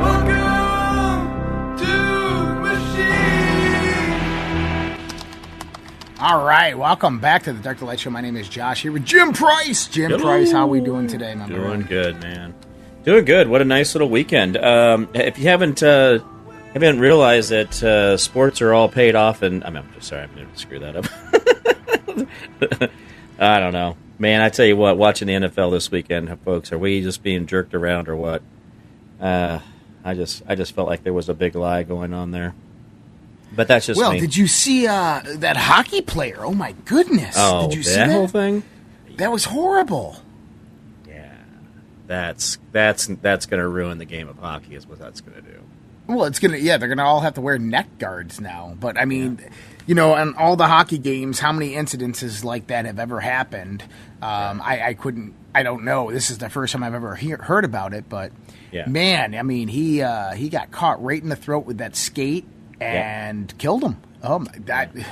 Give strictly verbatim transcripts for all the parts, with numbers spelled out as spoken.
Welcome to Machine! All right, welcome back to the Dark to Light Show. My name is Josh here with Jim Price. Jim Hello. Price, how are we doing today, my man? Doing good, man. Doing good. What a nice little weekend. Um, if you haven't... Uh, I didn't realize that uh, sports are all paid off, and I'm, I'm sorry, I'm going to screw that up. I don't know. Man, I tell you what, watching the N F L this weekend, folks, are we just being jerked around or what? Uh, I just I just felt like there was a big lie going on there. But that's just well, me. Well, did you see uh, that hockey player? Oh, my goodness. Oh, did you that see that whole thing? That was horrible. Yeah. That's, that's, that's going to ruin the game of hockey is what that's going to do. Well, it's going to, yeah, they're going to all have to wear neck guards now. But, I mean, yeah. you know, on all the hockey games, how many incidences like that have ever happened? Um, yeah. I, I couldn't, I don't know. This is the first time I've ever hear, heard about it. But, yeah. man, I mean, he uh, he got caught right in the throat with that skate and yeah. killed him. Oh, my God. Yeah.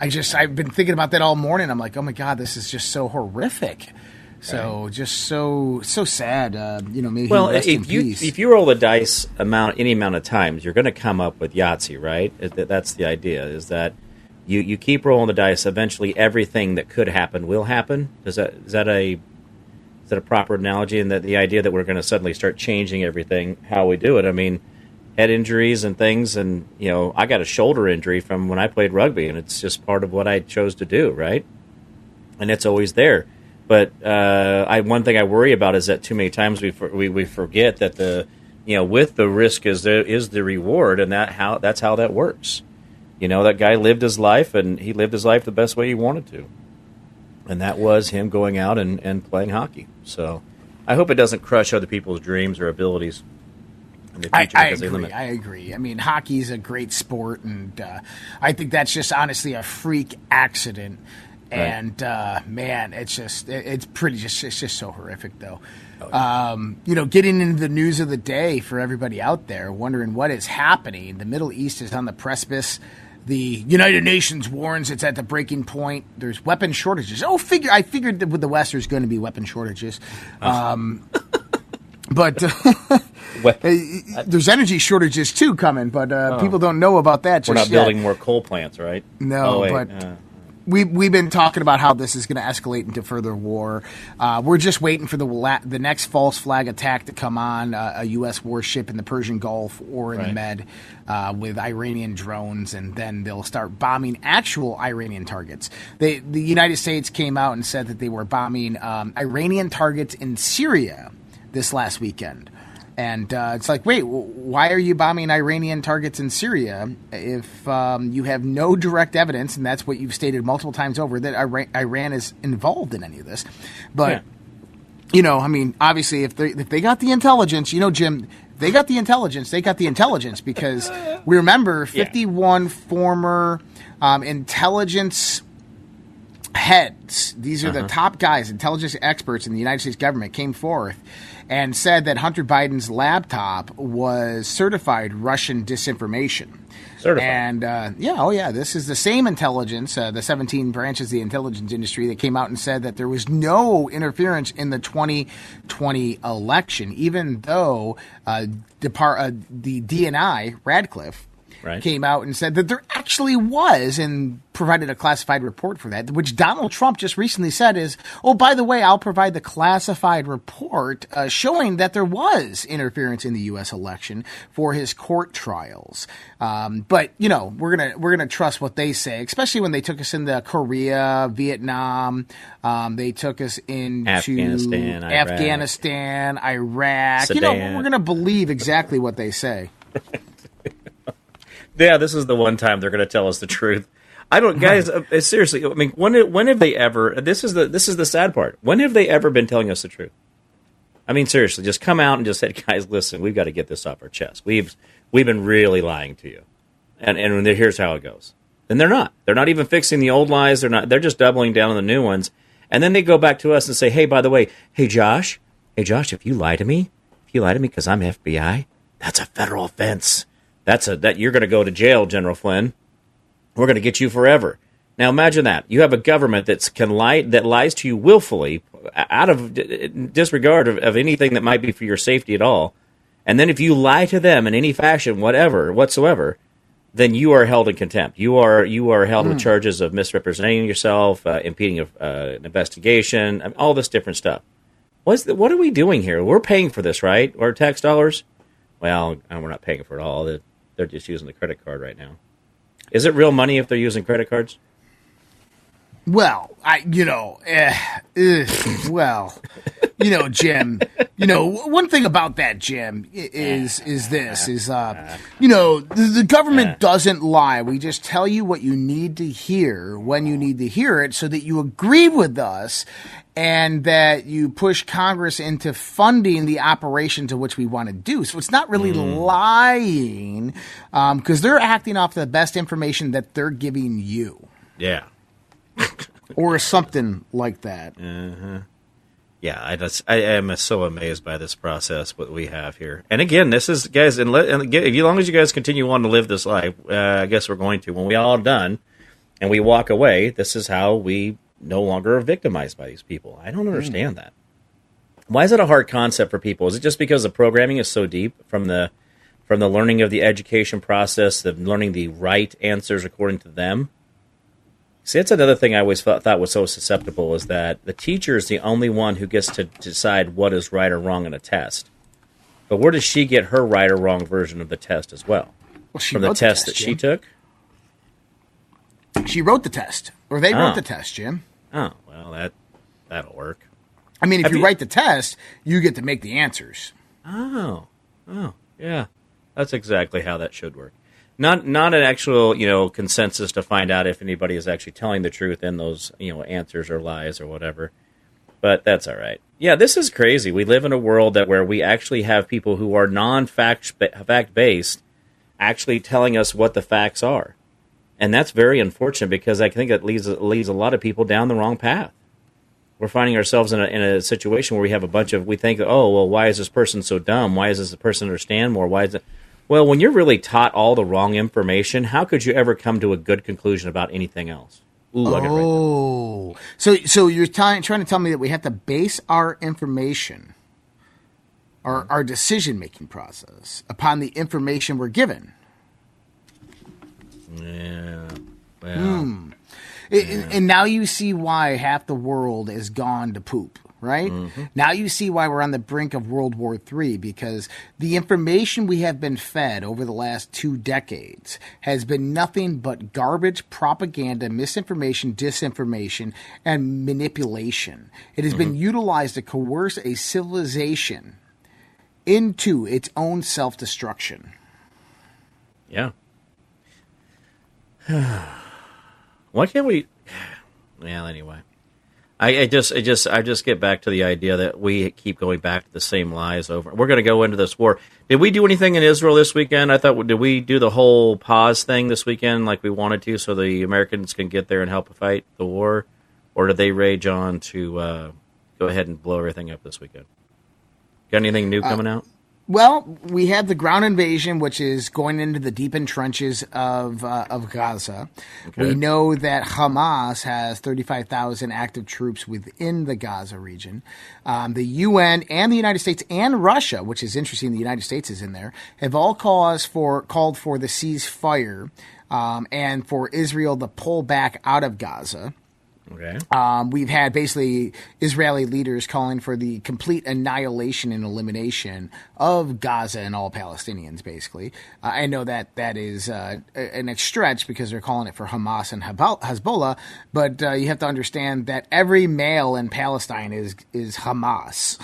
I just, I've been thinking about that all morning. I'm like, oh, my God, this is just so horrific. So right. just so so sad, uh, you know. Maybe well, if in you peace. if you roll the dice amount any amount of times, you're going to come up with Yahtzee, right? That's the idea. Is that you, you keep rolling the dice. Eventually, everything that could happen will happen. Is that is that a is that a proper analogy? And that the idea that we're going to suddenly start changing everything how we do it. I mean, head injuries and things, and you know, I got a shoulder injury from when I played rugby, and it's just part of what I chose to do, right? And it's always there. But uh, I one thing I worry about is that too many times we for, we, we forget that the you know with the risk is the is the reward, and that how that's how that works. You know, that guy lived his life, and he lived his life the best way he wanted to, and that was him going out and, and playing hockey. So I hope it doesn't crush other people's dreams or abilities. I, I agree. I agree. I mean, hockey is a great sport, and uh, I think that's just honestly a freak accident. Right. And, uh, man, it's just, it's pretty, just it's just so horrific, though. Oh, yeah. Um, you know, getting into the news of the day for everybody out there wondering what is happening. The Middle East is on the precipice. The United Nations warns it's at the breaking point. There's weapon shortages. Oh, figure I figured that with the West there's going to be weapon shortages. Um, but there's energy shortages, too, coming. But uh, oh. people don't know about that just yet. We're not yet. building more coal plants, right? No, oh, wait, but... Uh. We, we've been talking about how this is going to escalate into further war. Uh, we're just waiting for the la- the next false flag attack to come on uh, a U S warship in the Persian Gulf or in right. the Med uh, with Iranian drones, and then they'll start bombing actual Iranian targets. They, the United States came out and said that they were bombing um, Iranian targets in Syria this last weekend. And uh, it's like, wait, why are you bombing Iranian targets in Syria if um, you have no direct evidence, and that's what you've stated multiple times over, that Iran, Iran is involved in any of this? But, yeah. you know, I mean, obviously, if they, if they got the intelligence, you know, Jim, they got the intelligence. They got the intelligence because we remember fifty-one yeah. former um, intelligence heads. These are uh-huh. the top guys, intelligence experts in the United States government came forth and said that Hunter Biden's laptop was certified Russian disinformation. Certified. And, uh, yeah, oh, yeah, this is the same intelligence, uh, the seventeen branches of the intelligence industry that came out and said that there was no interference in the twenty twenty election, even though uh, Depart- uh, the D N I, Radcliffe, Right. came out and said that there actually was and provided a classified report for that, which Donald Trump just recently said is, oh, by the way, I'll provide the classified report uh, showing that there was interference in the U S election for his court trials. Um, but, you know, we're going to we're going to trust what they say, especially when they took us into Korea, Vietnam. Um, they took us into Afghanistan, Iraq, Afghanistan, Iraq. Sudan. You know, we're going to believe exactly what they say. Yeah, this is the one time they're going to tell us the truth. I don't, guys. Right. Seriously, I mean, when when have they ever? This is the this is the sad part. When have they ever been telling us the truth? I mean, seriously, just come out and just say, guys, listen, we've got to get this off our chest. We've we've been really lying to you, and and here's how it goes. then they're not. They're not even fixing the old lies. They're not. They're just doubling down on the new ones. And then they go back to us and say, hey, by the way, hey, Josh, hey, Josh, if you lie to me, if you lie to me because I'm F B I, that's a federal offense. That's a that you're going to go to jail, General Flynn. We're going to get you forever. Now, imagine that. You have a government that's can lie, that lies to you willfully out of d- disregard of, of anything that might be for your safety at all. And then if you lie to them in any fashion, whatever, whatsoever, then you are held in contempt. You are you are held mm. with charges of misrepresenting yourself, uh, impeding of, uh, an investigation, I mean, all this different stuff. What's the, what are we doing here? We're paying for this, right? Our tax dollars? Well, we're not paying for it all. They're, they're just using the credit card right now. Is it real money if they're using credit cards? Well, I, you know, eh, eh, well, you know, Jim, you know, one thing about that, Jim, is, is this is, uh, you know, the, the government doesn't lie. We just tell you what you need to hear when you need to hear it so that you agree with us and that you push Congress into funding the operation to which we want to do. So it's not really mm. lying um, 'cause they're acting off the best information that they're giving you. Yeah. Or something like that. Uh-huh. Yeah, I just I am so amazed by this process, what we have here. And again, this is, guys, and, let, and again, as long as you guys continue on to live this life, uh, I guess we're going to. When we all done and we walk away, this is how we no longer are victimized by these people. I don't understand mm. that. Why is it a hard concept for people? Is it just because the programming is so deep from the from the learning of the education process, of learning the right answers according to them? See, that's another thing I always thought, thought was so susceptible is that the teacher is the only one who gets to decide what is right or wrong in a test. But where does she get her right or wrong version of the test as well? Well, she From wrote the test, the test that Jim. she took? She wrote the test. Or they oh. wrote the test, Jim. Oh, well, that, that'll work. I mean, if Have you, you write the test, you get to make the answers. Oh. Oh, yeah. That's exactly how that should work. Not not an actual, you know, consensus to find out if anybody is actually telling the truth in those, you know, answers or lies or whatever. But that's all right. Yeah, this is crazy. We live in a world that where we actually have people who are non-fact fact based actually telling us what the facts are. And that's very unfortunate because I think that leads leads a lot of people down the wrong path. We're finding ourselves in a, in a situation where we have a bunch of, we think, oh, well, why is this person so dumb? Why does this person understand more? Why is it? Well, when you're really taught all the wrong information, how could you ever come to a good conclusion about anything else? Ooh, oh, I got right there. so so you're t- trying to tell me that we have to base our information, our, our decision-making process, upon the information we're given. Yeah. Well, mm. yeah. And, and now you see why half the world has gone to poop. Right? Mm-hmm. Now you see why we're on the brink of World War Three, because the information we have been fed over the last two decades has been nothing but garbage, propaganda, misinformation, disinformation, and manipulation. It has mm-hmm. been utilized to coerce a civilization into its own self-destruction. Yeah. Why can't we... Well, anyway... I, I just, I just, I just get back to the idea that we keep going back to the same lies over. We're going to go into this war. Did we do anything in Israel this weekend? I thought, did we do the whole pause thing this weekend like we wanted to, so the Americans can get there and help fight the war, or did they rage on to uh, go ahead and blow everything up this weekend? Got anything new coming uh, out? Well, we have the ground invasion, which is going into the deepened trenches of uh, of Gaza. Okay. We know that Hamas has thirty-five thousand active troops within the Gaza region. Um, the U N and the United States and Russia, which is interesting, the United States is in there, have all called for called for the ceasefire um, and for Israel to pull back out of Gaza. Okay. Um, we've had basically Israeli leaders calling for the complete annihilation and elimination of Gaza and all Palestinians, basically. Uh, I know that that is uh, an stretch because they're calling it for Hamas and Hezbollah, but uh, you have to understand that every male in Palestine is, is Hamas.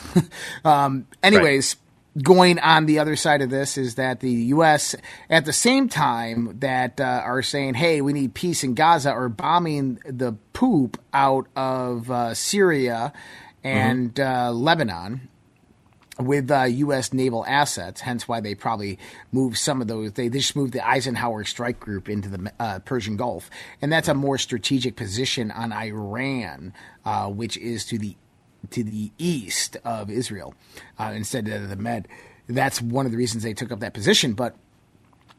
um, anyways... Right. Going on the other side of this is that the U S at the same time that uh, are saying, hey, we need peace in Gaza, are bombing the poop out of uh, Syria and mm-hmm. uh, Lebanon. with uh, U S naval assets, hence why they probably moved some of those. They, they just moved the Eisenhower strike group into the uh, Persian Gulf. And that's a more strategic position on Iran, uh, which is to the to the east of Israel uh, instead of the Med. That's one of the reasons they took up that position. But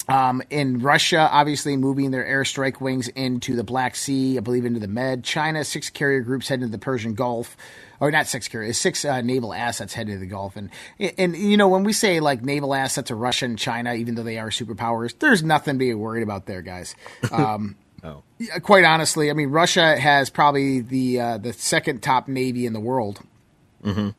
Um, in Russia, obviously moving their airstrike wings into the Black Sea, I believe into the Med. China, six carrier groups headed to the Persian Gulf, or not six carriers, six uh, naval assets headed to the Gulf. And, and you know, when we say like naval assets of Russia and China, even though they are superpowers, there's nothing to be worried about there, guys. Um, no. Quite honestly, I mean, Russia has probably the uh, the second top navy in the world. Mm-hmm.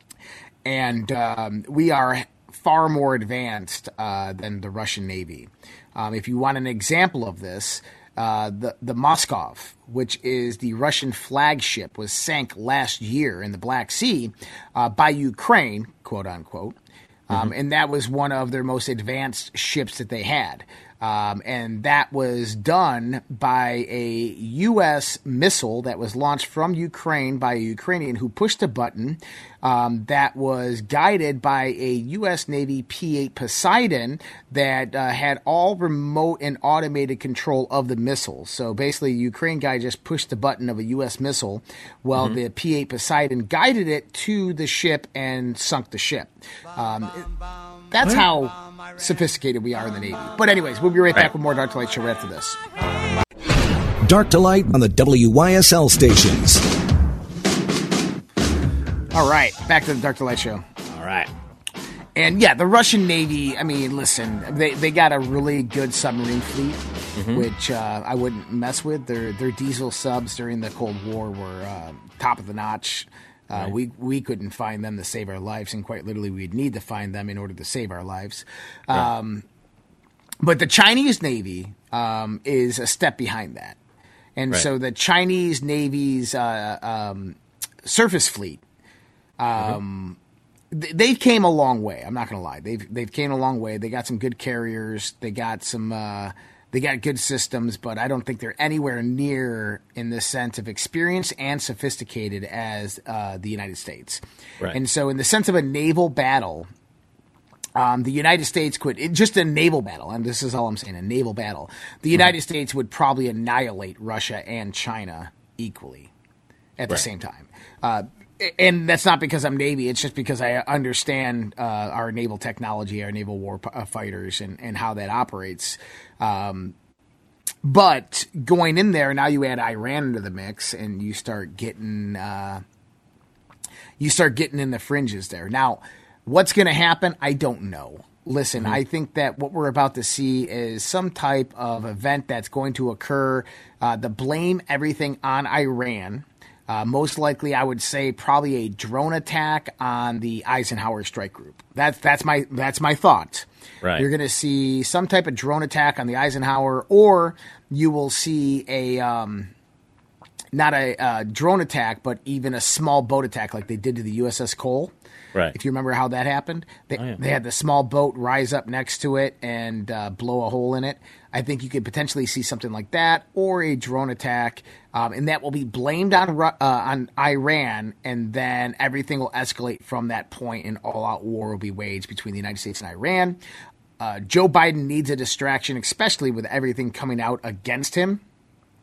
And um, we are far more advanced uh, than the Russian Navy. Um, if you want an example of this, uh, the, the Moskva, which is the Russian flagship, was sank last year in the Black Sea uh, by Ukraine, quote unquote. Um, mm-hmm. And that was one of their most advanced ships that they had. Um, and that was done by a U S missile that was launched from Ukraine by a Ukrainian who pushed a button um, that was guided by a U S Navy P eight Poseidon that uh, had all remote and automated control of the missile. So basically, the Ukraine guy just pushed the button of a U S missile while mm-hmm. the P eight Poseidon guided it to the ship and sunk the ship. Um, that's how sophisticated we are in the Navy. But anyways, we'll be right back with more Dark to Light Show right after this. Dark to Light on the W Y S L stations. All right, back to the Dark to Light Show. All right. And yeah, the Russian Navy, I mean, listen, they, they got a really good submarine fleet, mm-hmm. which uh, I wouldn't mess with. Their their diesel subs during the Cold War were uh, top of the notch. Uh, right. We we couldn't find them to save our lives, and quite literally, we'd need to find them in order to save our lives. Yeah. Um, but the Chinese Navy um, is a step behind that, and right. so the Chinese Navy's uh, um, surface fleet, um, mm-hmm. th- they came a long way. I'm not going to lie; they've they've came a long way. They got some good carriers. They got some. Uh, They got good systems, but I don't think they're anywhere near in the sense of experience and sophisticated as uh, the United States. Right. And so in the sense of a naval battle, um, the United States could – just a naval battle, and this is all I'm saying, a naval battle. The United mm. States would probably annihilate Russia and China equally at the right. same time. Uh, and that's not because I'm Navy. It's just because I understand uh, our naval technology, our naval war p- fighters and, and how that operates. Um, but going in there, now you add Iran into the mix and you start getting uh, you start getting in the fringes there. Now, what's going to happen? I don't know. Listen, mm-hmm. I think that what we're about to see is some type of event that's going to occur uh, to blame everything on Iran. Uh, most likely, I would say probably a drone attack on the Eisenhower strike group. That's that's my that's my thought. Right. You're going to see some type of drone attack on the Eisenhower, or you will see a um, not a uh, drone attack, but even a small boat attack, like they did to the U S S Cole. Right. If you remember how that happened, they, oh, yeah. they had the small boat rise up next to it and uh, blow a hole in it. I think you could potentially see something like that or a drone attack, um, and that will be blamed on uh, on Iran, and then everything will escalate from that point, and all-out war will be waged between the United States and Iran. Uh, Joe Biden needs a distraction, especially with everything coming out against him.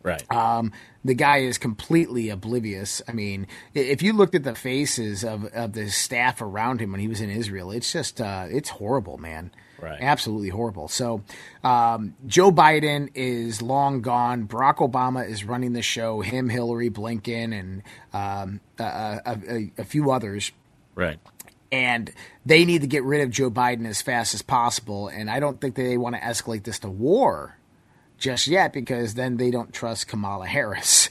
Right. Um, the guy is completely oblivious. I mean, if you looked at the faces of, of the staff around him when he was in Israel, it's just uh, it's horrible, man. Right. Absolutely horrible. So um, Joe Biden is long gone. Barack Obama is running the show. Him, Hillary, Blinken, and um, a, a, a few others. Right. And they need to get rid of Joe Biden as fast as possible. And I don't think they want to escalate this to war just yet, because then they don't trust Kamala Harris.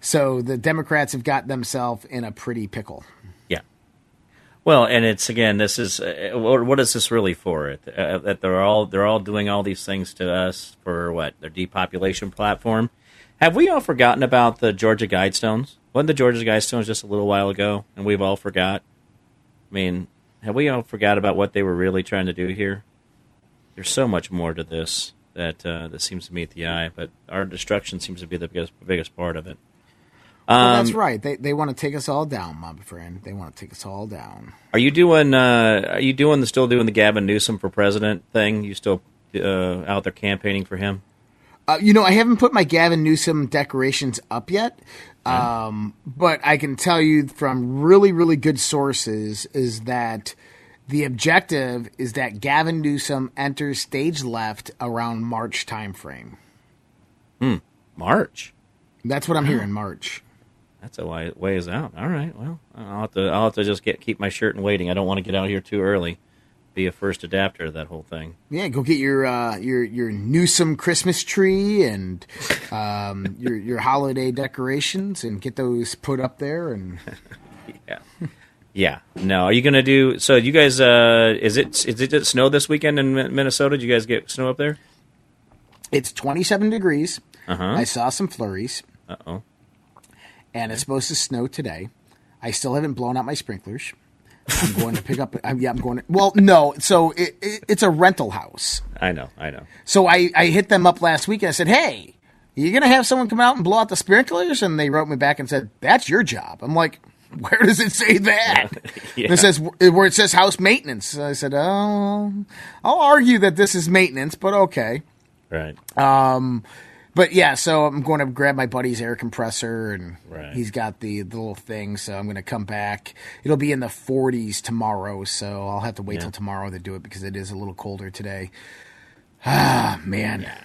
So the Democrats have got themselves in a pretty pickle. Yeah. Well, and it's again, this is uh, what is this really for? Uh, that they're all they're all doing all these things to us for what? Their depopulation platform. Have we all forgotten about the Georgia Guidestones? Wasn't the Georgia Guidestones just a little while ago, and we've all forgot? I mean, have we all forgot about what they were really trying to do here? There's so much more to this that uh, that seems to meet the eye, but our destruction seems to be the biggest, biggest part of it. Um, well, that's right. They they want to take us all down, my friend. They want to take us all down. Are you doing? Uh, are you doing the still doing the Gavin Newsom for president thing? You still uh, out there campaigning for him? Uh, you know, I haven't put my Gavin Newsom decorations up yet, um, yeah. but I can tell you from really, really good sources is that the objective is that Gavin Newsom enters stage left around March timeframe. Hmm. March. That's what I'm hearing. March. That's a ways out. All right. Well, I'll have to. I'll have to just get keep my shirt and waiting. I don't want to get out here too early. Be a first adapter to that whole thing. Yeah, go get your uh, your your Newsom Christmas tree and um, your your holiday decorations and get those put up there. And yeah, yeah. No, are you gonna do? So you guys, uh, is it is it, did it snow this weekend in Minnesota? Did you guys get snow up there? It's twenty-seven degrees. Uh-huh. I saw some flurries. Uh oh. And it's supposed to snow today. I still haven't blown out my sprinklers. I'm going to pick up. I'm, yeah, I'm going to. Well, no. So it, it, it's a rental house. I know. I know. So I, I hit them up last week. And I said, hey, you going to have someone come out and blow out the sprinklers? And they wrote me back and said, that's your job. I'm like, where does it say that? Yeah. Yeah. And it says where it says house maintenance. So I said, oh, I'll argue that this is maintenance, but okay. Right. Um, But, yeah, so I'm going to grab my buddy's air compressor, and right. he's got the, the little thing, so I'm going to come back. It'll be in the forties tomorrow, so I'll have to wait yeah. till tomorrow to do it because it is a little colder today. Ah, man. Yeah.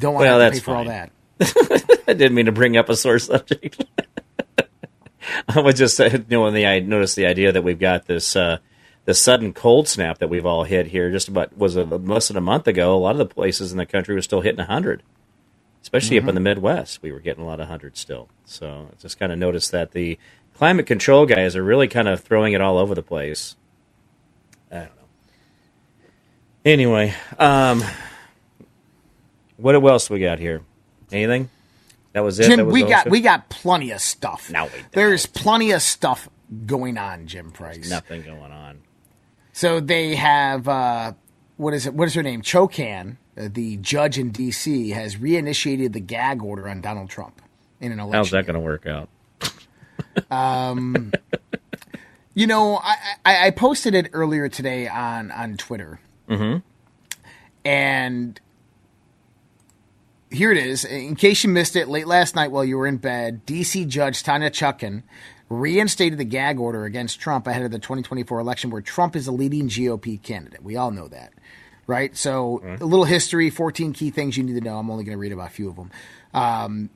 Don't want well, to have to pay fine. for all that. I didn't mean to bring up a sore subject. I was just uh, you know, the, I noticed the idea that we've got this uh, the sudden cold snap that we've all hit here just about was a, less than a month ago. A lot of the places in the country were still hitting one hundred. Especially mm-hmm. up in the Midwest, we were getting a lot of hundreds still. So I just kind of noticed that the climate control guys are really kind of throwing it all over the place. I don't know. Anyway, um, what else we got here? Anything? That was it? Jim, that was we, got, we got plenty of stuff. No, we don't. There's plenty of stuff going on, Jim Price. There's nothing going on. So they have, uh, what is it? What is her name? Chutkan. The judge in D C has reinitiated the gag order on Donald Trump in an election. How's that going to work out? um, you know, I, I, I posted it earlier today on, on Twitter. Mm-hmm. And here it is. In case you missed it, late last night while you were in bed, D C Judge Tanya Chutkan reinstated the gag order against Trump ahead of the twenty twenty-four election where Trump is the leading G O P candidate. We all know that. Right, so mm-hmm. a little history, fourteen key things you need to know. I'm only going to read about a few of them. Um,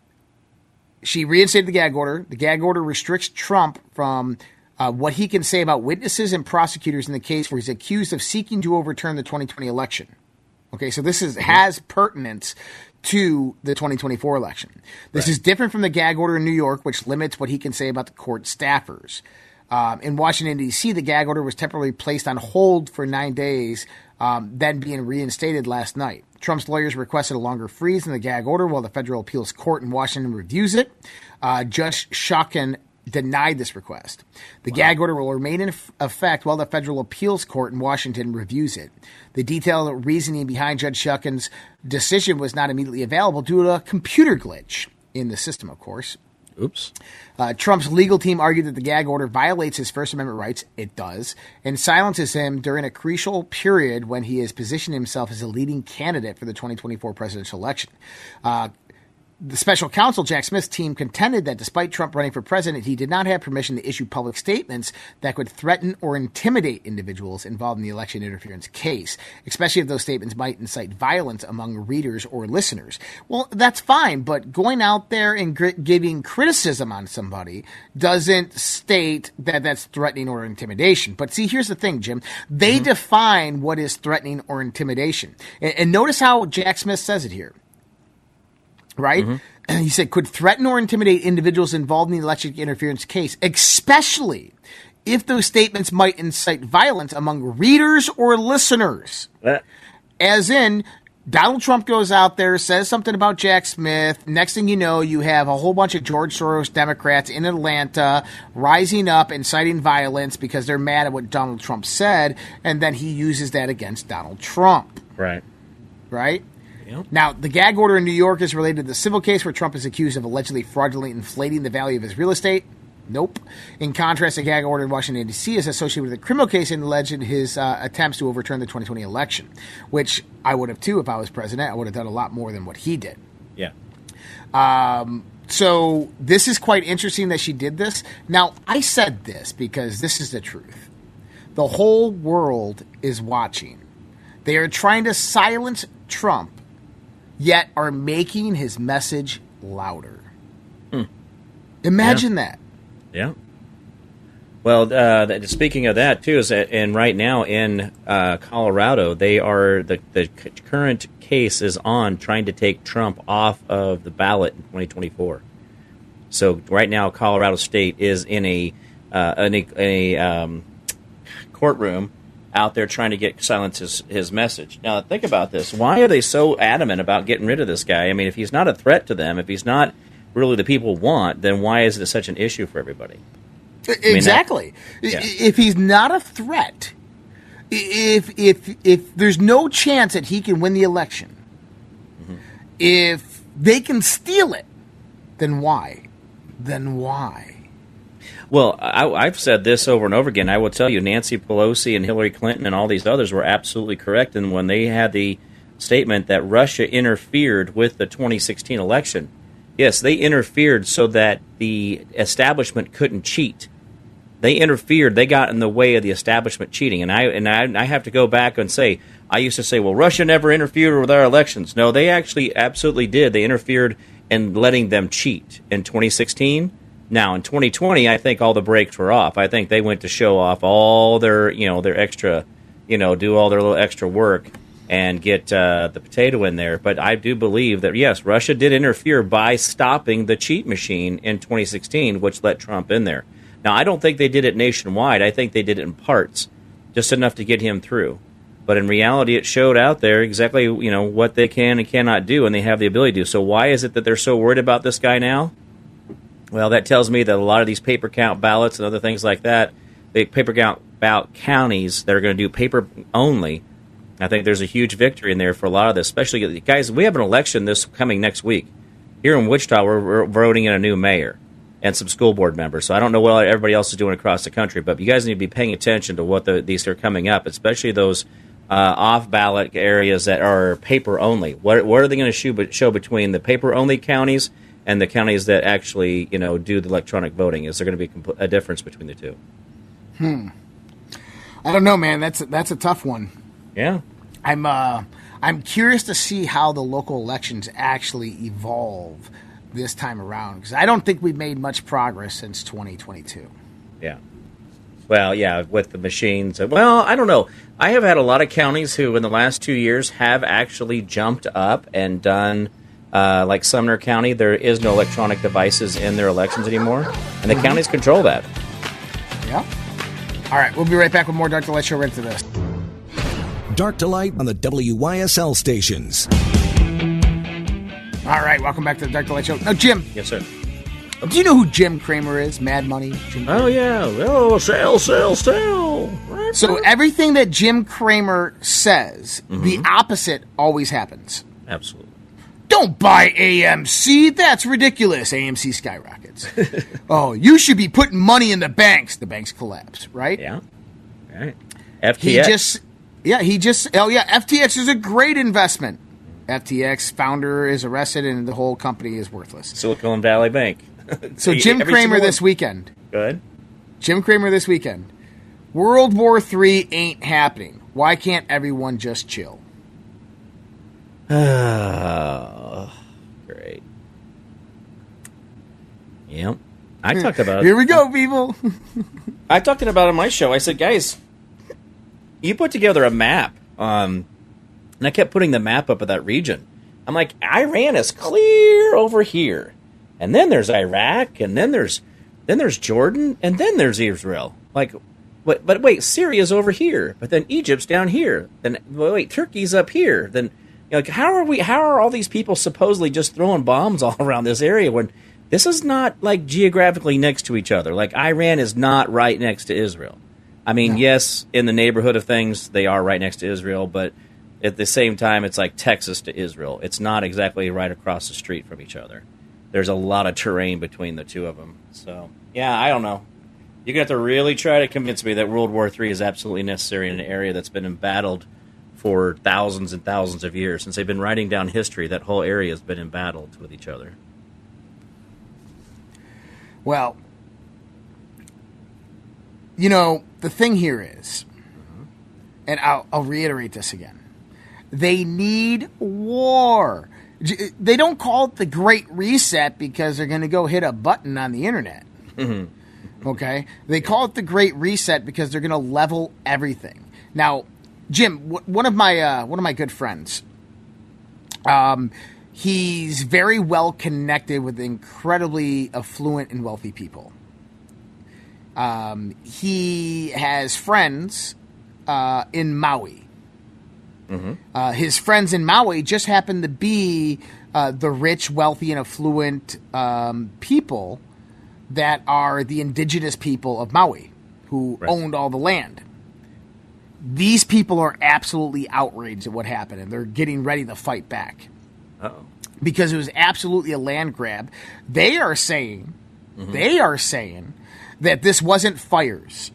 she reinstated the gag order. The gag order restricts Trump from uh, what he can say about witnesses and prosecutors in the case where he's accused of seeking to overturn the twenty twenty election. Okay, so this is mm-hmm. has pertinence to the twenty twenty-four election. This right. is different from the gag order in New York, which limits what he can say about the court staffers. Um, in Washington, D C, the gag order was temporarily placed on hold for nine days, um, then being reinstated last night. Trump's lawyers requested a longer freeze in the gag order while the federal appeals court in Washington reviews it. Uh, Judge Chutkan denied this request. The wow. gag order will remain in effect while the federal appeals court in Washington reviews it. The detailed reasoning behind Judge Chutkan's decision was not immediately available due to a computer glitch in the system, of course. Oops. Uh, Trump's legal team argued that the gag order violates his First Amendment rights. It does. And silences him during a crucial period when he has positioned himself as a leading candidate for the twenty twenty-four presidential election. Uh, the special counsel, Jack Smith's team, contended that despite Trump running for president, he did not have permission to issue public statements that could threaten or intimidate individuals involved in the election interference case, especially if those statements might incite violence among readers or listeners. Well, that's fine, but going out there and gr- giving criticism on somebody doesn't state that that's threatening or intimidation. But see, here's the thing, Jim. They mm-hmm. define what is threatening or intimidation. And, and notice how Jack Smith says it here. Right? Mm-hmm. He said, could threaten or intimidate individuals involved in the election interference case, especially if those statements might incite violence among readers or listeners. Uh. As in, Donald Trump goes out there, says something about Jack Smith. Next thing you know, you have a whole bunch of George Soros Democrats in Atlanta rising up, inciting violence because they're mad at what Donald Trump said. And then he uses that against Donald Trump. Right. Right? Yep. Now, the gag order in New York is related to the civil case where Trump is accused of allegedly fraudulently inflating the value of his real estate. Nope. In contrast, the gag order in Washington, D C is associated with a criminal case and alleged his uh, attempts to overturn the twenty twenty election, which I would have, too, if I was president. I would have done a lot more than what he did. Yeah. Um, so this is quite interesting that she did this. Now, I said this because this is the truth. The whole world is watching. They are trying to silence Trump, yet are making his message louder. Mm. Imagine yeah. that. Yeah. Well, uh, speaking of that, too, is that and right now in uh, Colorado, they are the, the current case is on trying to take Trump off of the ballot in twenty twenty-four. So right now, Colorado State is in a uh, in a, a um, courtroom out there trying to get silence his, his message. Now, think about this. Why are they so adamant about getting rid of this guy? I mean, if he's not a threat to them, if he's not really the people want, then why is it such an issue for everybody? Exactly. I mean, that, yeah. If he's not a threat, if if if there's no chance that he can win the election, mm-hmm. if they can steal it, then why? Then why? Well, I, I've said this over and over again. I will tell you, Nancy Pelosi and Hillary Clinton and all these others were absolutely correct in when they had the statement that Russia interfered with the twenty sixteen election. Yes, they interfered so that the establishment couldn't cheat. They interfered. They got in the way of the establishment cheating. And I and I, I have to go back and say, I used to say, well, Russia never interfered with our elections. No, they actually absolutely did. They interfered in letting them cheat in twenty sixteen. Now, in twenty twenty, I think all the brakes were off. I think they went to show off all their, you know, their extra, you know, do all their little extra work and get uh, the potato in there. But I do believe that, yes, Russia did interfere by stopping the cheat machine in twenty sixteen, which let Trump in there. Now, I don't think they did it nationwide. I think they did it in parts, just enough to get him through. But in reality, it showed out there exactly, you know, what they can and cannot do, and they have the ability to. So why is it that they're so worried about this guy now? Well, that tells me that a lot of these paper count ballots and other things like that, the paper count ballot counties that are going to do paper only, I think there's a huge victory in there for a lot of this. Especially, guys, we have an election this coming next week. Here in Wichita, we're, we're voting in a new mayor and some school board members. So I don't know what everybody else is doing across the country, but you guys need to be paying attention to what the, these are coming up, especially those uh, off-ballot areas that are paper only. What, what are they going to show between the paper-only counties and the counties that actually, you know, do the electronic voting? Is there going to be a difference between the two? Hmm. I don't know, man. That's that's a tough one. Yeah. I'm uh, I'm curious to see how the local elections actually evolve this time around, because I don't think we've made much progress since twenty twenty-two. Yeah. Well, yeah, with the machines. Well, I don't know. I have had a lot of counties who, in the last two years, have actually jumped up and done. Uh, like Sumner County, there is no electronic devices in their elections anymore, and the mm-hmm. counties control that. Yeah. All right, we'll be right back with more Dark to Light Show right after this. Dark to Light on the W Y S L stations. All right, welcome back to the Dark to Light Show. Now, Jim. Yes, sir. Do you know who Jim Cramer is? Mad Money. Jim Cramer. Oh, yeah. Oh, sell, sell, sell. So everything that Jim Cramer says, mm-hmm. the opposite always happens. Absolutely. Don't buy A M C. That's ridiculous. A M C skyrockets. Oh, you should be putting money in the banks. The banks collapse, right? Yeah. All right. F T X. He just, yeah, he just, oh, yeah, F T X is a great investment. F T X founder is arrested and the whole company is worthless. Silicon Valley Bank. So Jim Cramer this weekend. Go ahead. Jim Cramer this weekend. World War Three ain't happening. Why can't everyone just chill? Oh, great. Yep. I talked about it. Here we go, people. I talked about it on my show. I said, guys, you put together a map. Um, and I kept putting the map up of that region. I'm like, Iran is clear over here. And then there's Iraq. And then there's then there's Jordan. And then there's Israel. Like, but, but wait, Syria's over here. But then Egypt's down here. Then, wait, Turkey's up here. Then... Like, how are we? How are all these people supposedly just throwing bombs all around this area when this is not like geographically next to each other? Like Iran is not right next to Israel. I mean, no. Yes, in the neighborhood of things, they are right next to Israel, but At the same time, it's like Texas to Israel. It's not exactly right across the street from each other. There's a lot of terrain between the two of them. So, yeah, I don't know. You're going to have to really try to convince me that World War Three is absolutely necessary in an area that's been embattled for thousands and thousands of years. Since they've been writing down history, that whole area has been embattled with each other. Well, you know, the thing here is, mm-hmm. and I'll, I'll reiterate this again, they need war. They don't call it the Great Reset because they're going to go hit a button on the internet. Mm-hmm. Okay? They call it the Great Reset because they're going to level everything. Now, Jim, w- one of my uh, one of my good friends, um, he's very well connected with incredibly affluent and wealthy people. Um, he has friends uh, in Maui. Mm-hmm. Uh, his friends in Maui just happen to be uh, the rich, wealthy, and affluent um, people that are the indigenous people of Maui, who right. owned all the land. These people are absolutely outraged at what happened, and they're getting ready to fight back. Uh-oh. Because it was absolutely a land grab. They are saying, mm-hmm. they are saying that this wasn't fires.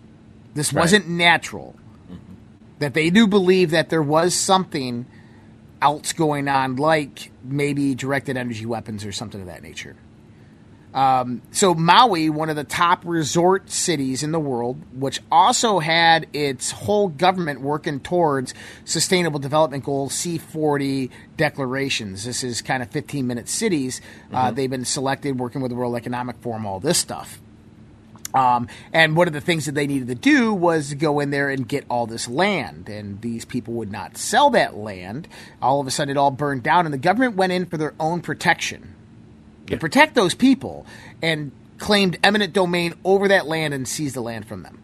This right. wasn't natural. That they do believe that there was something else going on, like maybe directed energy weapons or something of that nature. Um, so Maui, one of the top resort cities in the world, which also had its whole government working towards Sustainable Development Goals, C forty declarations. This is kind of fifteen-minute cities. Mm-hmm. Uh, they've been selected, working with the World Economic Forum, all this stuff. Um, and one of the things that they needed to do was to go in there and get all this land, and these people would not sell that land. All of a sudden, it all burned down, and the government went in for their own protection yeah. to protect those people and claimed eminent domain over that land and seized the land from them.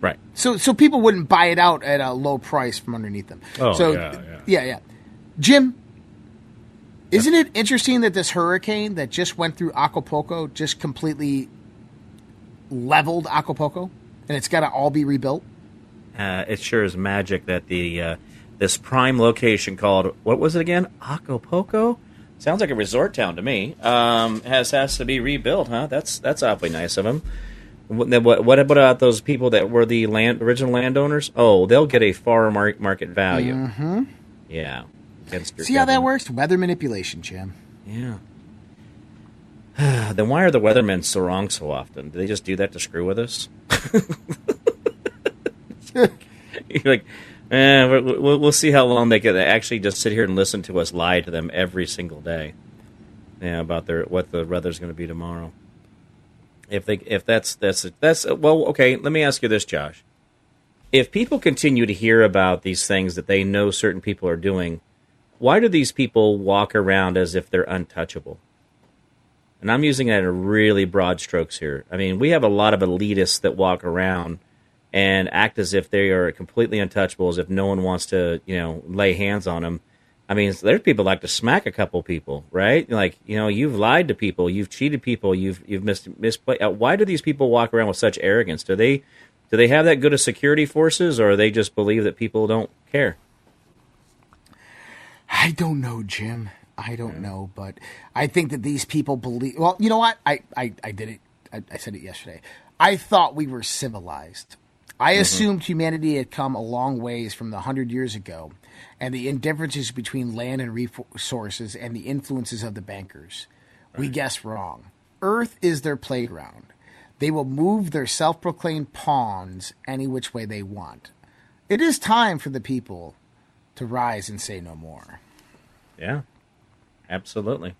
Right. So, so people wouldn't buy it out at a low price from underneath them. Oh, so, yeah, yeah, yeah, yeah. Jim. Yeah. Isn't it interesting that this hurricane that just went through Acapulco just completely leveled Acapulco, and it's got to all be rebuilt? Uh, it sure is magic that the uh, this prime location called, what was it again? Acapulco? Sounds like a resort town to me. Um, has has to be rebuilt, huh? That's that's awfully nice of them. What, what, what about those people that were the land original landowners? Oh, they'll get a far market value. Mm-hmm. Yeah. See how that works? Weather manipulation, Jim. Yeah. Then why are the weathermen so wrong so often? Do they just do that to screw with us? You're like, eh, we'll, we'll see how long they can actually just sit here and listen to us lie to them every single day. Yeah, about their what the weather's going to be tomorrow. If they, if that's that's that's well, okay. Let me ask you this, Josh. If people continue to hear about these things that they know certain people are doing, why do these people walk around as if they're untouchable? And I'm using that in really broad strokes here. I mean, we have a lot of elitists that walk around and act as if they are completely untouchable, as if no one wants to, you know, lay hands on them. I mean, there's people like to smack a couple people, right? Like, you know, you've lied to people, you've cheated people, you've you've mis- misplayed. Why do these people walk around with such arrogance? Do they do they have that good of security forces, or they just believe that people don't care? I don't know, Jim. I don't know, but I think that these people believe... Well, you know what? I, I, I did it. I, I said it yesterday. I thought we were civilized. I mm-hmm. assumed humanity had come a long ways from the one hundred years ago and the indifferences between land and resources and the influences of the bankers. Right. We guessed wrong. Earth is their playground. They will move their self-proclaimed pawns any which way they want. It is time for the people to rise and say no more. Yeah. Absolutely.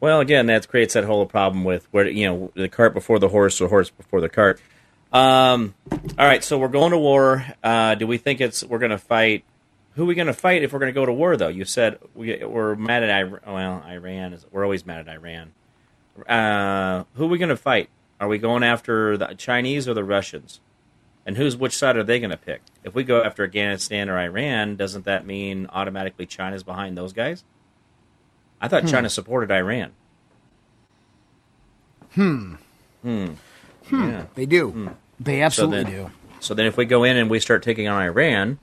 Well, again, that creates that whole problem with where, you know, the cart before the horse or horse before the cart. Um, all right, so we're going to war. Uh, do we think it's we're going to fight? Who are we going to fight if we're going to go to war, though? You said we, we're mad at Iran. Well, Iran is. We're always mad at Iran. Uh, who are we going to fight? Are we going after the Chinese or the Russians? And who's which side are they going to pick? If we go after Afghanistan or Iran, doesn't that mean automatically China's behind those guys? I thought hmm. China supported Iran. Hmm. Hmm. hmm. Yeah. They do. Hmm. They absolutely so then, do. So then if we go in and we start taking on Iran,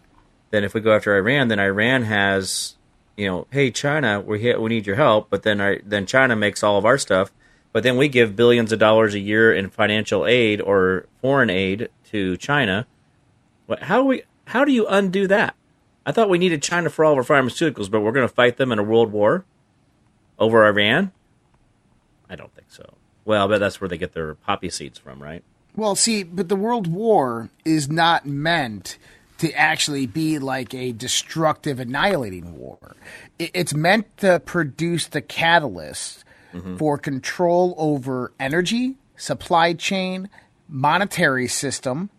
Then if we go after Iran, then Iran has, you know, hey, China, we're here, we need your help. But then our, then China makes all of our stuff. But then we give billions of dollars a year in financial aid or foreign aid to China. What, how we? How do you undo that? I thought we needed China for all of our pharmaceuticals, but we're going to fight them in a world war over Iran? I don't think so. Well, but that's where they get their poppy seeds from, right? Well, see, but the world war is not meant to actually be like a destructive, annihilating war. It's meant to produce the catalyst mm-hmm. for control over energy, supply chain, monetary system,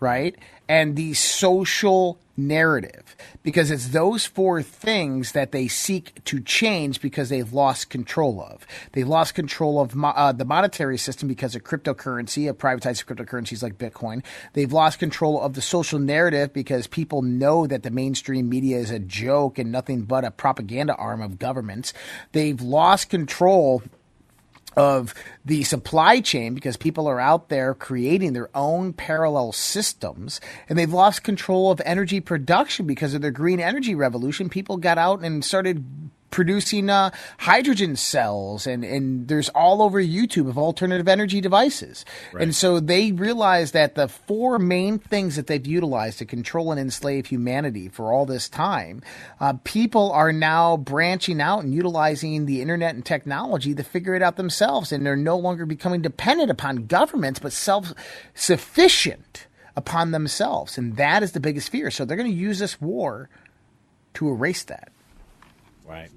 right? And the social narrative, because it's those four things that they seek to change because they've lost control of. They lost control of mo- uh, the monetary system because of cryptocurrency, of privatized cryptocurrencies like Bitcoin. They've lost control of the social narrative because people know that the mainstream media is a joke and nothing but a propaganda arm of governments. They've lost control of the supply chain because people are out there creating their own parallel systems, and they've lost control of energy production because of their green energy revolution. People got out and started producing uh, hydrogen cells, and, and there's all over YouTube of alternative energy devices. Right. And so they realized that the four main things that they've utilized to control and enslave humanity for all this time, uh, people are now branching out and utilizing the internet and technology to figure it out themselves, and they're no longer becoming dependent upon governments but self-sufficient upon themselves. And that is the biggest fear. So they're going to use this war to erase that. Right.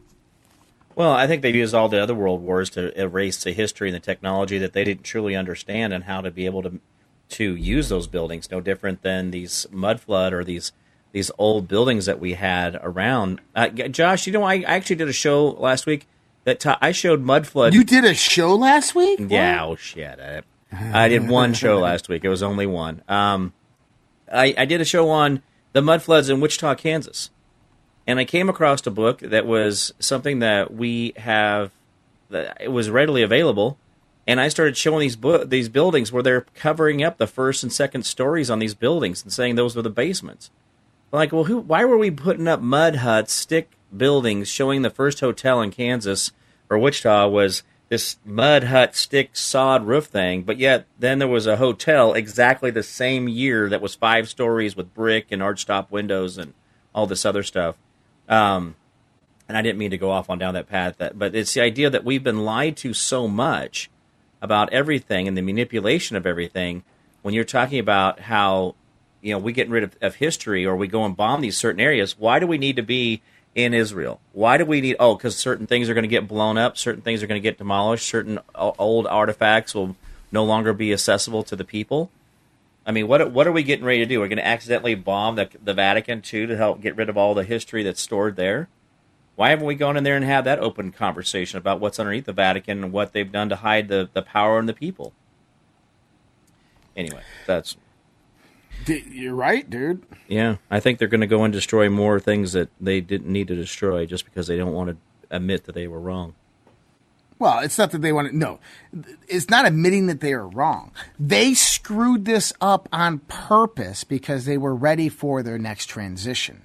Well, I think they've used all the other world wars to erase the history and the technology that they didn't truly understand and how to be able to to use those buildings. No different than these mud flood or these these old buildings that we had around. Uh, Josh, you know, I, I actually did a show last week that t- I showed mud flood. You did a show last week? Yeah. What? Oh shit! I, I did one show last week. It was only one. Um, I, I did a show on the mud floods in Wichita, Kansas. And I came across a book that was something that we have, that it was readily available, and I started showing these bu- these buildings where they're covering up the first and second stories on these buildings and saying those were the basements. I'm like, well, who? Why were we putting up mud huts, stick buildings, showing the first hotel in Kansas or Wichita was this mud hut, stick, sod roof thing, but yet then there was a hotel exactly the same year that was five stories with brick and archtop windows and all this other stuff. Um, and I didn't mean to go off on down that path, that, but it's the idea that we've been lied to so much about everything and the manipulation of everything. When you're talking about how, you know, we get rid of, of history or we go and bomb these certain areas, why do we need to be in Israel? Why do we need, oh, because certain things are going to get blown up, certain things are going to get demolished, certain old artifacts will no longer be accessible to the people. I mean, what what are we getting ready to do? We're going to accidentally bomb the, the Vatican, too, to help get rid of all the history that's stored there? Why haven't we gone in there and had that open conversation about what's underneath the Vatican and what they've done to hide the, the power and the people? Anyway, that's... You're right, dude. Yeah, I think they're going to go and destroy more things that they didn't need to destroy just because they don't want to admit that they were wrong. Well, it's not that they want to – no. It's not admitting that they are wrong. They screwed this up on purpose because they were ready for their next transition.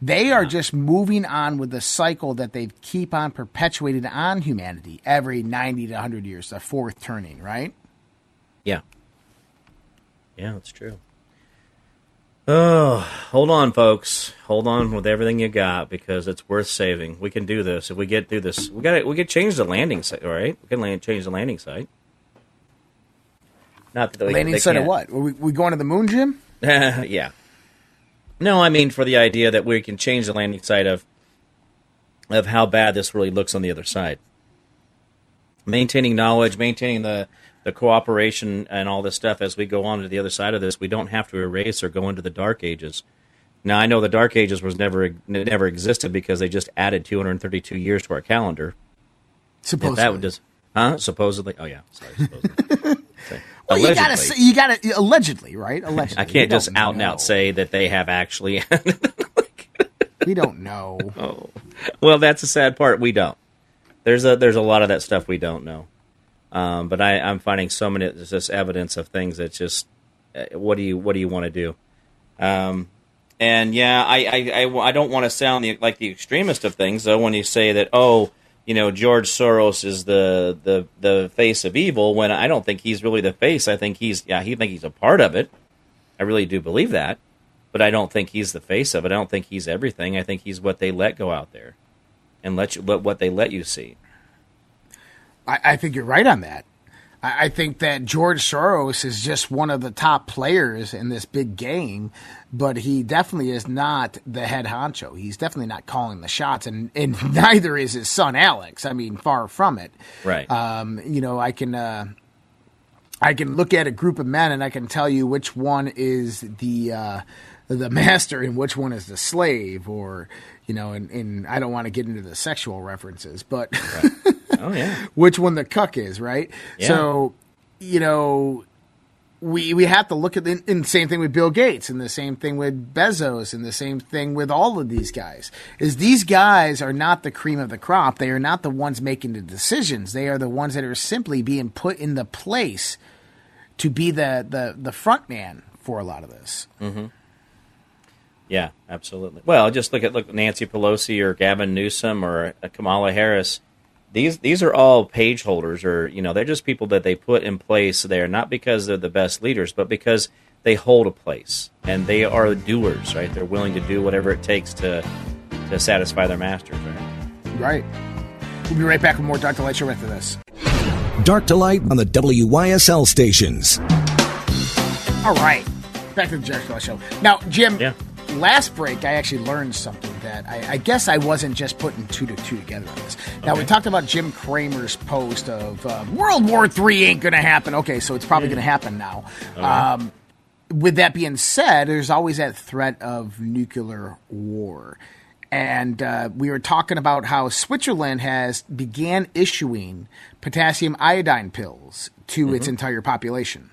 They are just moving on with the cycle that they keep on perpetuating on humanity every ninety to one hundred years, the fourth turning, right? Yeah. Yeah, that's true. Oh, hold on, folks. Hold on with everything you got because it's worth saving. We can do this if we get through this. We got we could change the landing site, all right? We can land, change the landing site. Not that they, landing they site of what? Are we, we going to the moon, Jim? Yeah. No, I mean for the idea that we can change the landing site of of how bad this really looks on the other side. Maintaining knowledge, maintaining the. The cooperation and all this stuff as we go on to the other side of this, we don't have to erase or go into the Dark Ages. Now, I know the Dark Ages was never never existed because they just added two hundred thirty-two years to our calendar. Supposedly. That would just, huh? Supposedly. Oh, yeah. Sorry, supposedly. Well, you got to you got to allegedly, right? Allegedly. I can't just out know. and out say that they have actually. We don't know. Oh. Well, that's the sad part. We don't. There's a There's a lot of that stuff we don't know. Um, but I, I'm finding so many just evidence of things that just, uh, what do you what do you want to do? Um, And yeah, I I, I, I don't want to sound the, like the extremist of things, though, when you say that, oh, you know, George Soros is the, the, the face of evil, when I don't think he's really the face. I think he's, yeah, he think he's a part of it. I really do believe that, but I don't think he's the face of it. I don't think he's everything. I think he's what they let go out there and let you, what, what they let you see. I, I think you're right on that. I think that George Soros is just one of the top players in this big game, but he definitely is not the head honcho. He's definitely not calling the shots, and, and neither is his son Alex. I mean, far from it. Right. Um, you know, I can uh, I can look at a group of men and I can tell you which one is the uh, the master and which one is the slave, or you know, and, and I don't want to get into the sexual references, but. Right. Oh, yeah. Which one the cuck is, right? Yeah. So, you know, we we have to look at the and the same thing with Bill Gates, and the same thing with Bezos, and the same thing with all of these guys, is these guys are not the cream of the crop. They are not the ones making the decisions. They are the ones that are simply being put in the place to be the, the, the front man for a lot of this. Mm-hmm. Yeah, absolutely. Well, just look at look Nancy Pelosi or Gavin Newsom or Kamala Harris. These these are all page holders, or you know, they're just people that they put in place there, not because they're the best leaders, but because they hold a place and they are doers, right? They're willing to do whatever it takes to to satisfy their masters, right? Right. We'll be right back with more Dark to Light Show after this. Dark to Light on the W Y S L stations. All right, back to the Dark to Light Show. Now, Jim. Yeah. Last break, I actually learned something that I, I guess I wasn't just putting two to two together on this. Now, okay. We talked about Jim Cramer's post of uh, World War Three ain't going to happen. Okay, so it's probably yeah. going to happen now. Okay. Um, with that being said, there's always that threat of nuclear war. And uh, we were talking about how Switzerland has began issuing potassium iodine pills to mm-hmm. its entire population.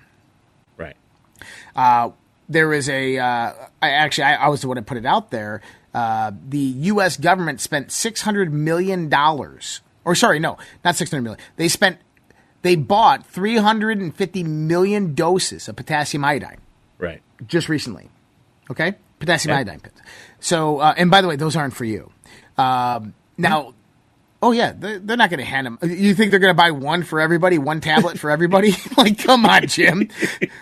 Right. Uh There is a, uh, I actually, I, I was the one that put it out there. Uh, the U S government spent six hundred million dollars, or sorry, no, not six hundred million dollars. They spent, they bought three hundred fifty million doses of potassium iodine. Right. Just recently. Okay. Potassium yeah. iodine. So, uh, and by the way, those aren't for you. Um, now, oh yeah, they're, they're not going to hand them. You think they're going to buy one for everybody, one tablet for everybody? Like, come on, Jim.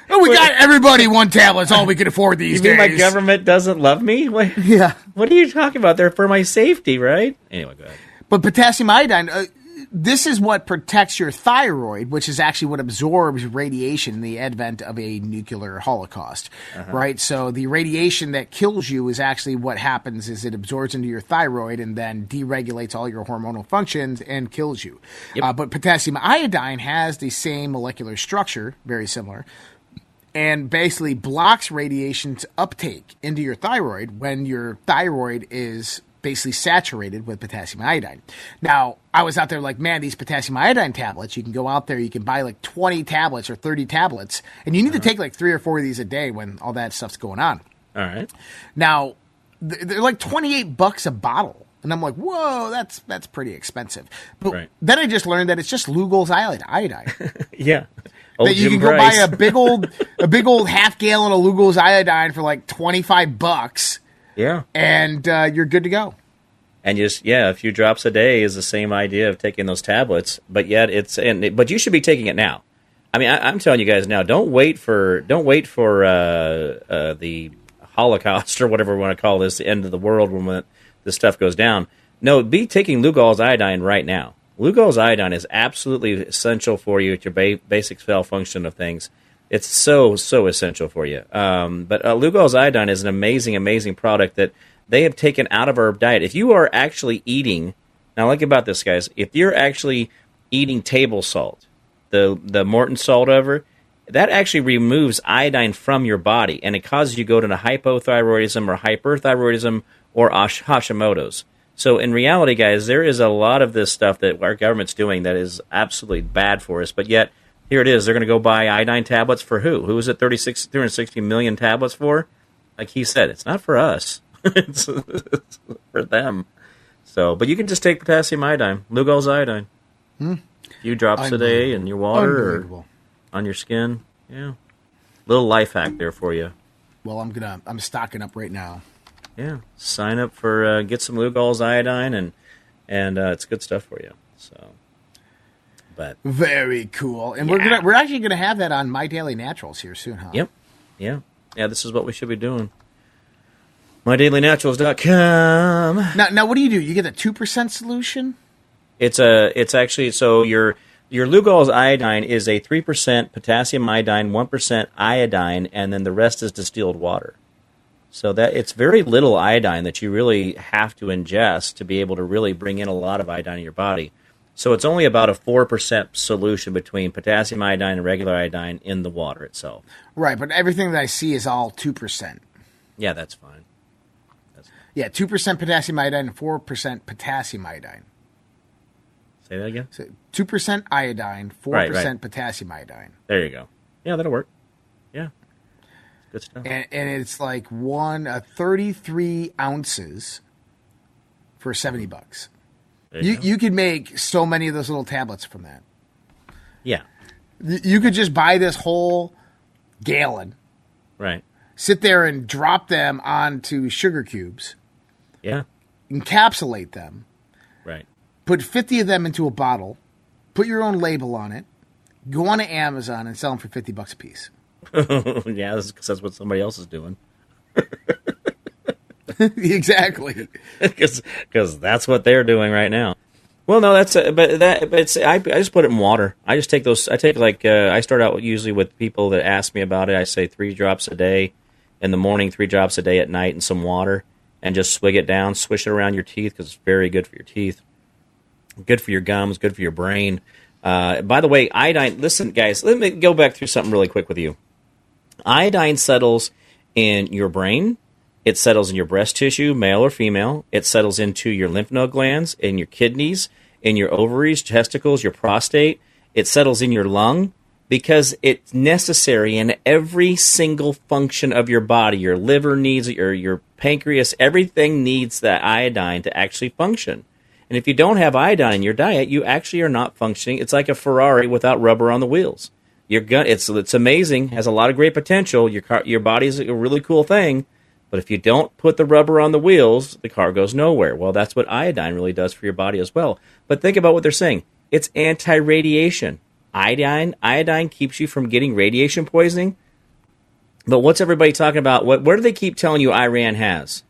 Oh, we got everybody one tablet. It's all we can afford these days. You mean days. My government doesn't love me? What, yeah. What are you talking about? They're for my safety, right? Anyway, go ahead. But potassium iodine, uh, this is what protects your thyroid, which is actually what absorbs radiation in the advent of a nuclear holocaust, uh-huh. right? So the radiation that kills you is actually what happens is it absorbs into your thyroid and then deregulates all your hormonal functions and kills you. Yep. Uh, but potassium iodine has the same molecular structure, very similar, and basically blocks radiation's uptake into your thyroid when your thyroid is basically saturated with potassium iodine. Now, I was out there like, man, these potassium iodine tablets, you can go out there, you can buy like twenty tablets or thirty tablets, and you need uh-huh. to take like three or four of these a day when all that stuff's going on. All right. Now, they're like twenty-eight bucks a bottle. And I'm like, whoa, that's that's pretty expensive. But right. then I just learned that it's just Lugol's iodine. yeah. Old that you Jim can go Price. Buy a big old a big old half gallon of Lugol's iodine for like twenty-five bucks. Yeah. And uh, you're good to go. And just, yeah, a few drops a day is the same idea of taking those tablets, but yet it's, and but you should be taking it now. I mean, I, I'm telling you guys now, don't wait for, don't wait for uh, uh, the Holocaust or whatever we want to call this, the end of the world when this stuff goes down. No, be taking Lugol's iodine right now. Lugol's iodine is absolutely essential for you at your ba- basic cell function of things. It's so, so essential for you. Um, but uh, Lugol's iodine is an amazing, amazing product that they have taken out of our diet. If you are actually eating, now think about this, guys. If you're actually eating table salt, the the Morton salt over, that actually removes iodine from your body, and it causes you to go to hypothyroidism or hyperthyroidism or Hashimoto's. So in reality, guys, there is a lot of this stuff that our government's doing that is absolutely bad for us, but yet, here it is. They're going to go buy iodine tablets for who? Who is it thirty-six, three hundred sixty million tablets for? Like he said, it's not for us. it's, it's for them. So, but you can just take potassium iodine, Lugol's iodine. Hmm. A few drops a day in your water or on your skin. Yeah. Little life hack there for you. Well, I'm going to I'm stocking up right now. Yeah, sign up for uh, get some Lugol's iodine, and and uh, it's good stuff for you. So, but very cool, and yeah. we're gonna, we're actually going to have that on My Daily Naturals here soon, huh? Yep. Yeah, yeah. This is what we should be doing. my daily naturals dot com Now, now, what do you do? You get a two percent solution. It's a. It's actually so your your Lugol's iodine is a three percent potassium iodine, one percent iodine, and then the rest is distilled water. So that it's very little iodine that you really have to ingest to be able to really bring in a lot of iodine in your body. So it's only about a four percent solution between potassium iodine and regular iodine in the water itself. Right, but everything that I see is all two percent. Yeah, that's fine. That's fine. Yeah, two percent potassium iodine and four percent potassium iodine. Say that again? So two percent iodine, four percent right, right. potassium iodine. There you go. Yeah, that'll work. Yeah. Good stuff. And, and it's like one uh, thirty-three ounces for seventy bucks. You you, you could make so many of those little tablets from that. Yeah, you could just buy this whole gallon, right? Sit there and drop them onto sugar cubes. Yeah, encapsulate them. Right. Put fifty of them into a bottle. Put your own label on it. Go on to Amazon and sell them for fifty bucks a piece. Yeah, that's because that's what somebody else is doing. Exactly, because that's what they're doing right now. Well, no, that's a, but that but it's I, I just put it in water. I just take those. I take like uh, I start out usually with people that ask me about it. I say three drops a day in the morning, three drops a day at night, and some water, and just swig it down, swish it around your teeth because it's very good for your teeth, good for your gums, good for your brain. Uh, by the way, iodine. Listen, guys, let me go back through something really quick with you. Iodine settles in your brain. It settles in your breast tissue, male or female. It settles into your lymph node glands, in your kidneys, in your ovaries, testicles, your prostate. It settles in your lung because it's necessary in every single function of your body. Your liver needs it, your, your pancreas, everything needs that iodine to actually function. And if you don't have iodine in your diet, you actually are not functioning. It's like a Ferrari without rubber on the wheels. Your gut, it's it's amazing, has a lot of great potential. Your car, your body's a really cool thing. But if you don't put the rubber on the wheels, the car goes nowhere. Well, that's what iodine really does for your body as well. But think about what they're saying. It's anti-radiation. Iodine iodine keeps you from getting radiation poisoning. But what's everybody talking about? What, where do they keep telling you Iran has?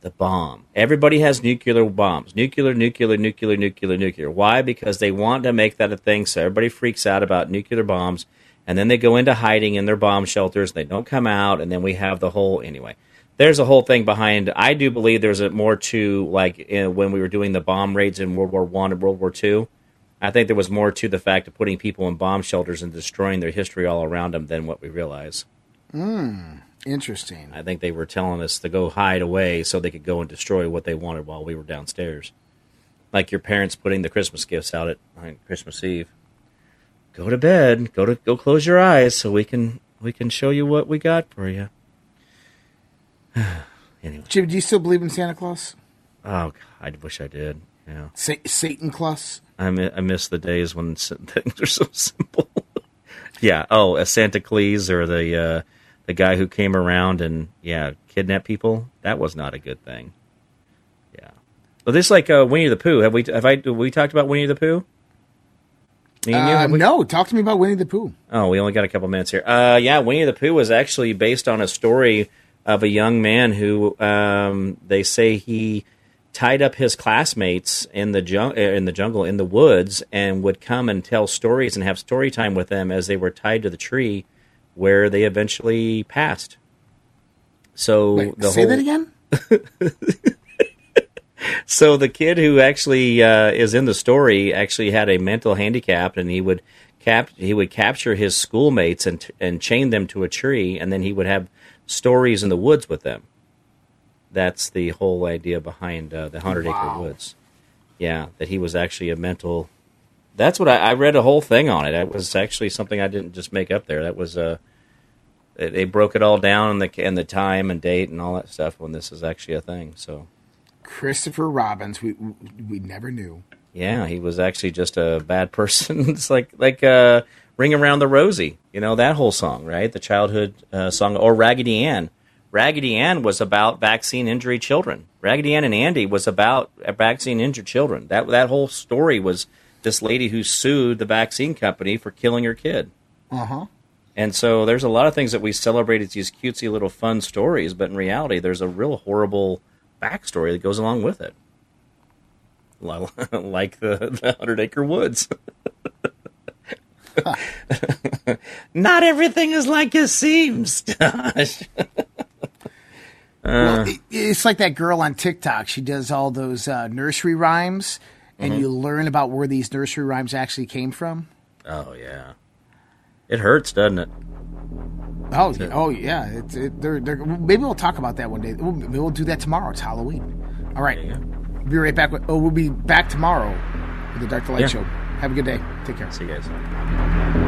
The bomb. Everybody has nuclear bombs. Nuclear, nuclear, nuclear, nuclear, nuclear. Why? Because they want to make that a thing so everybody freaks out about nuclear bombs. And then they go into hiding in their bomb shelters. They don't come out. And then we have the whole... Anyway... There's a whole thing behind. I do believe there's a more to, like, you know, when we were doing the bomb raids in World War One and World War Two. I think there was more to the fact of putting people in bomb shelters and destroying their history all around them than what we realize. Mm, interesting. I think they were telling us to go hide away so they could go and destroy what they wanted while we were downstairs. Like your parents putting the Christmas gifts out at on Christmas Eve. Go to bed. Go to go close your eyes so we can we can show you what we got for you. Anyway. Jim, do you still believe in Santa Claus? Oh, God, I wish I did. Yeah, Sa- Satan Claus. I mi- I miss the days when things are so simple. Yeah. Oh, a Santa Claus or the uh, the guy who came around and yeah kidnapped people. That was not a good thing. Yeah. Well, this is like uh, Winnie the Pooh. Have we have I have we talked about Winnie the Pooh? Uh, no, talk to me about Winnie the Pooh. Oh, we only got a couple minutes here. Uh, yeah, Winnie the Pooh was actually based on a story of a young man who um, they say he tied up his classmates in the jung- in the jungle, in the woods, and would come and tell stories and have story time with them as they were tied to the tree where they eventually passed. So Wait, the say whole... that again? So the kid who actually uh, is in the story actually had a mental handicap, and he would cap- he would capture his schoolmates and, t- and chain them to a tree, and then he would have stories in the woods with them. That's the whole idea behind uh, the Hundred wow. Acre Woods. Yeah, that he was actually a mental. That's what I, I read a whole thing on it. That was actually something I didn't just make up there. That was a. Uh, they broke it all down in the and the time and date and all that stuff when this is actually a thing. So, Christopher Robbins, we we never knew. Yeah, he was actually just a bad person. It's like like uh. Ring Around the Rosie, you know, that whole song, right? The childhood uh, song, or Raggedy Ann. Raggedy Ann was about vaccine injury children. Raggedy Ann and Andy was about vaccine injured children. That that whole story was this lady who sued the vaccine company for killing her kid. Uh-huh. And so there's a lot of things that we celebrate as these cutesy little fun stories, but in reality, there's a real horrible backstory that goes along with it. Like the, the Hundred Acre Woods. Huh. Not everything is like it seems, Josh. Well, it, it's like that girl on TikTok. She does all those uh, nursery rhymes, and mm-hmm. you learn about where these nursery rhymes actually came from. Oh, yeah. It hurts, doesn't it? Oh, yeah. Oh, yeah. It, it, they're, they're, maybe we'll talk about that one day. We'll, we'll do that tomorrow. It's Halloween. All right. Yeah, yeah. We'll be right back. With, oh, we'll be back tomorrow with the Dark to Light yeah. Show. Have a good day. Take care. See you guys.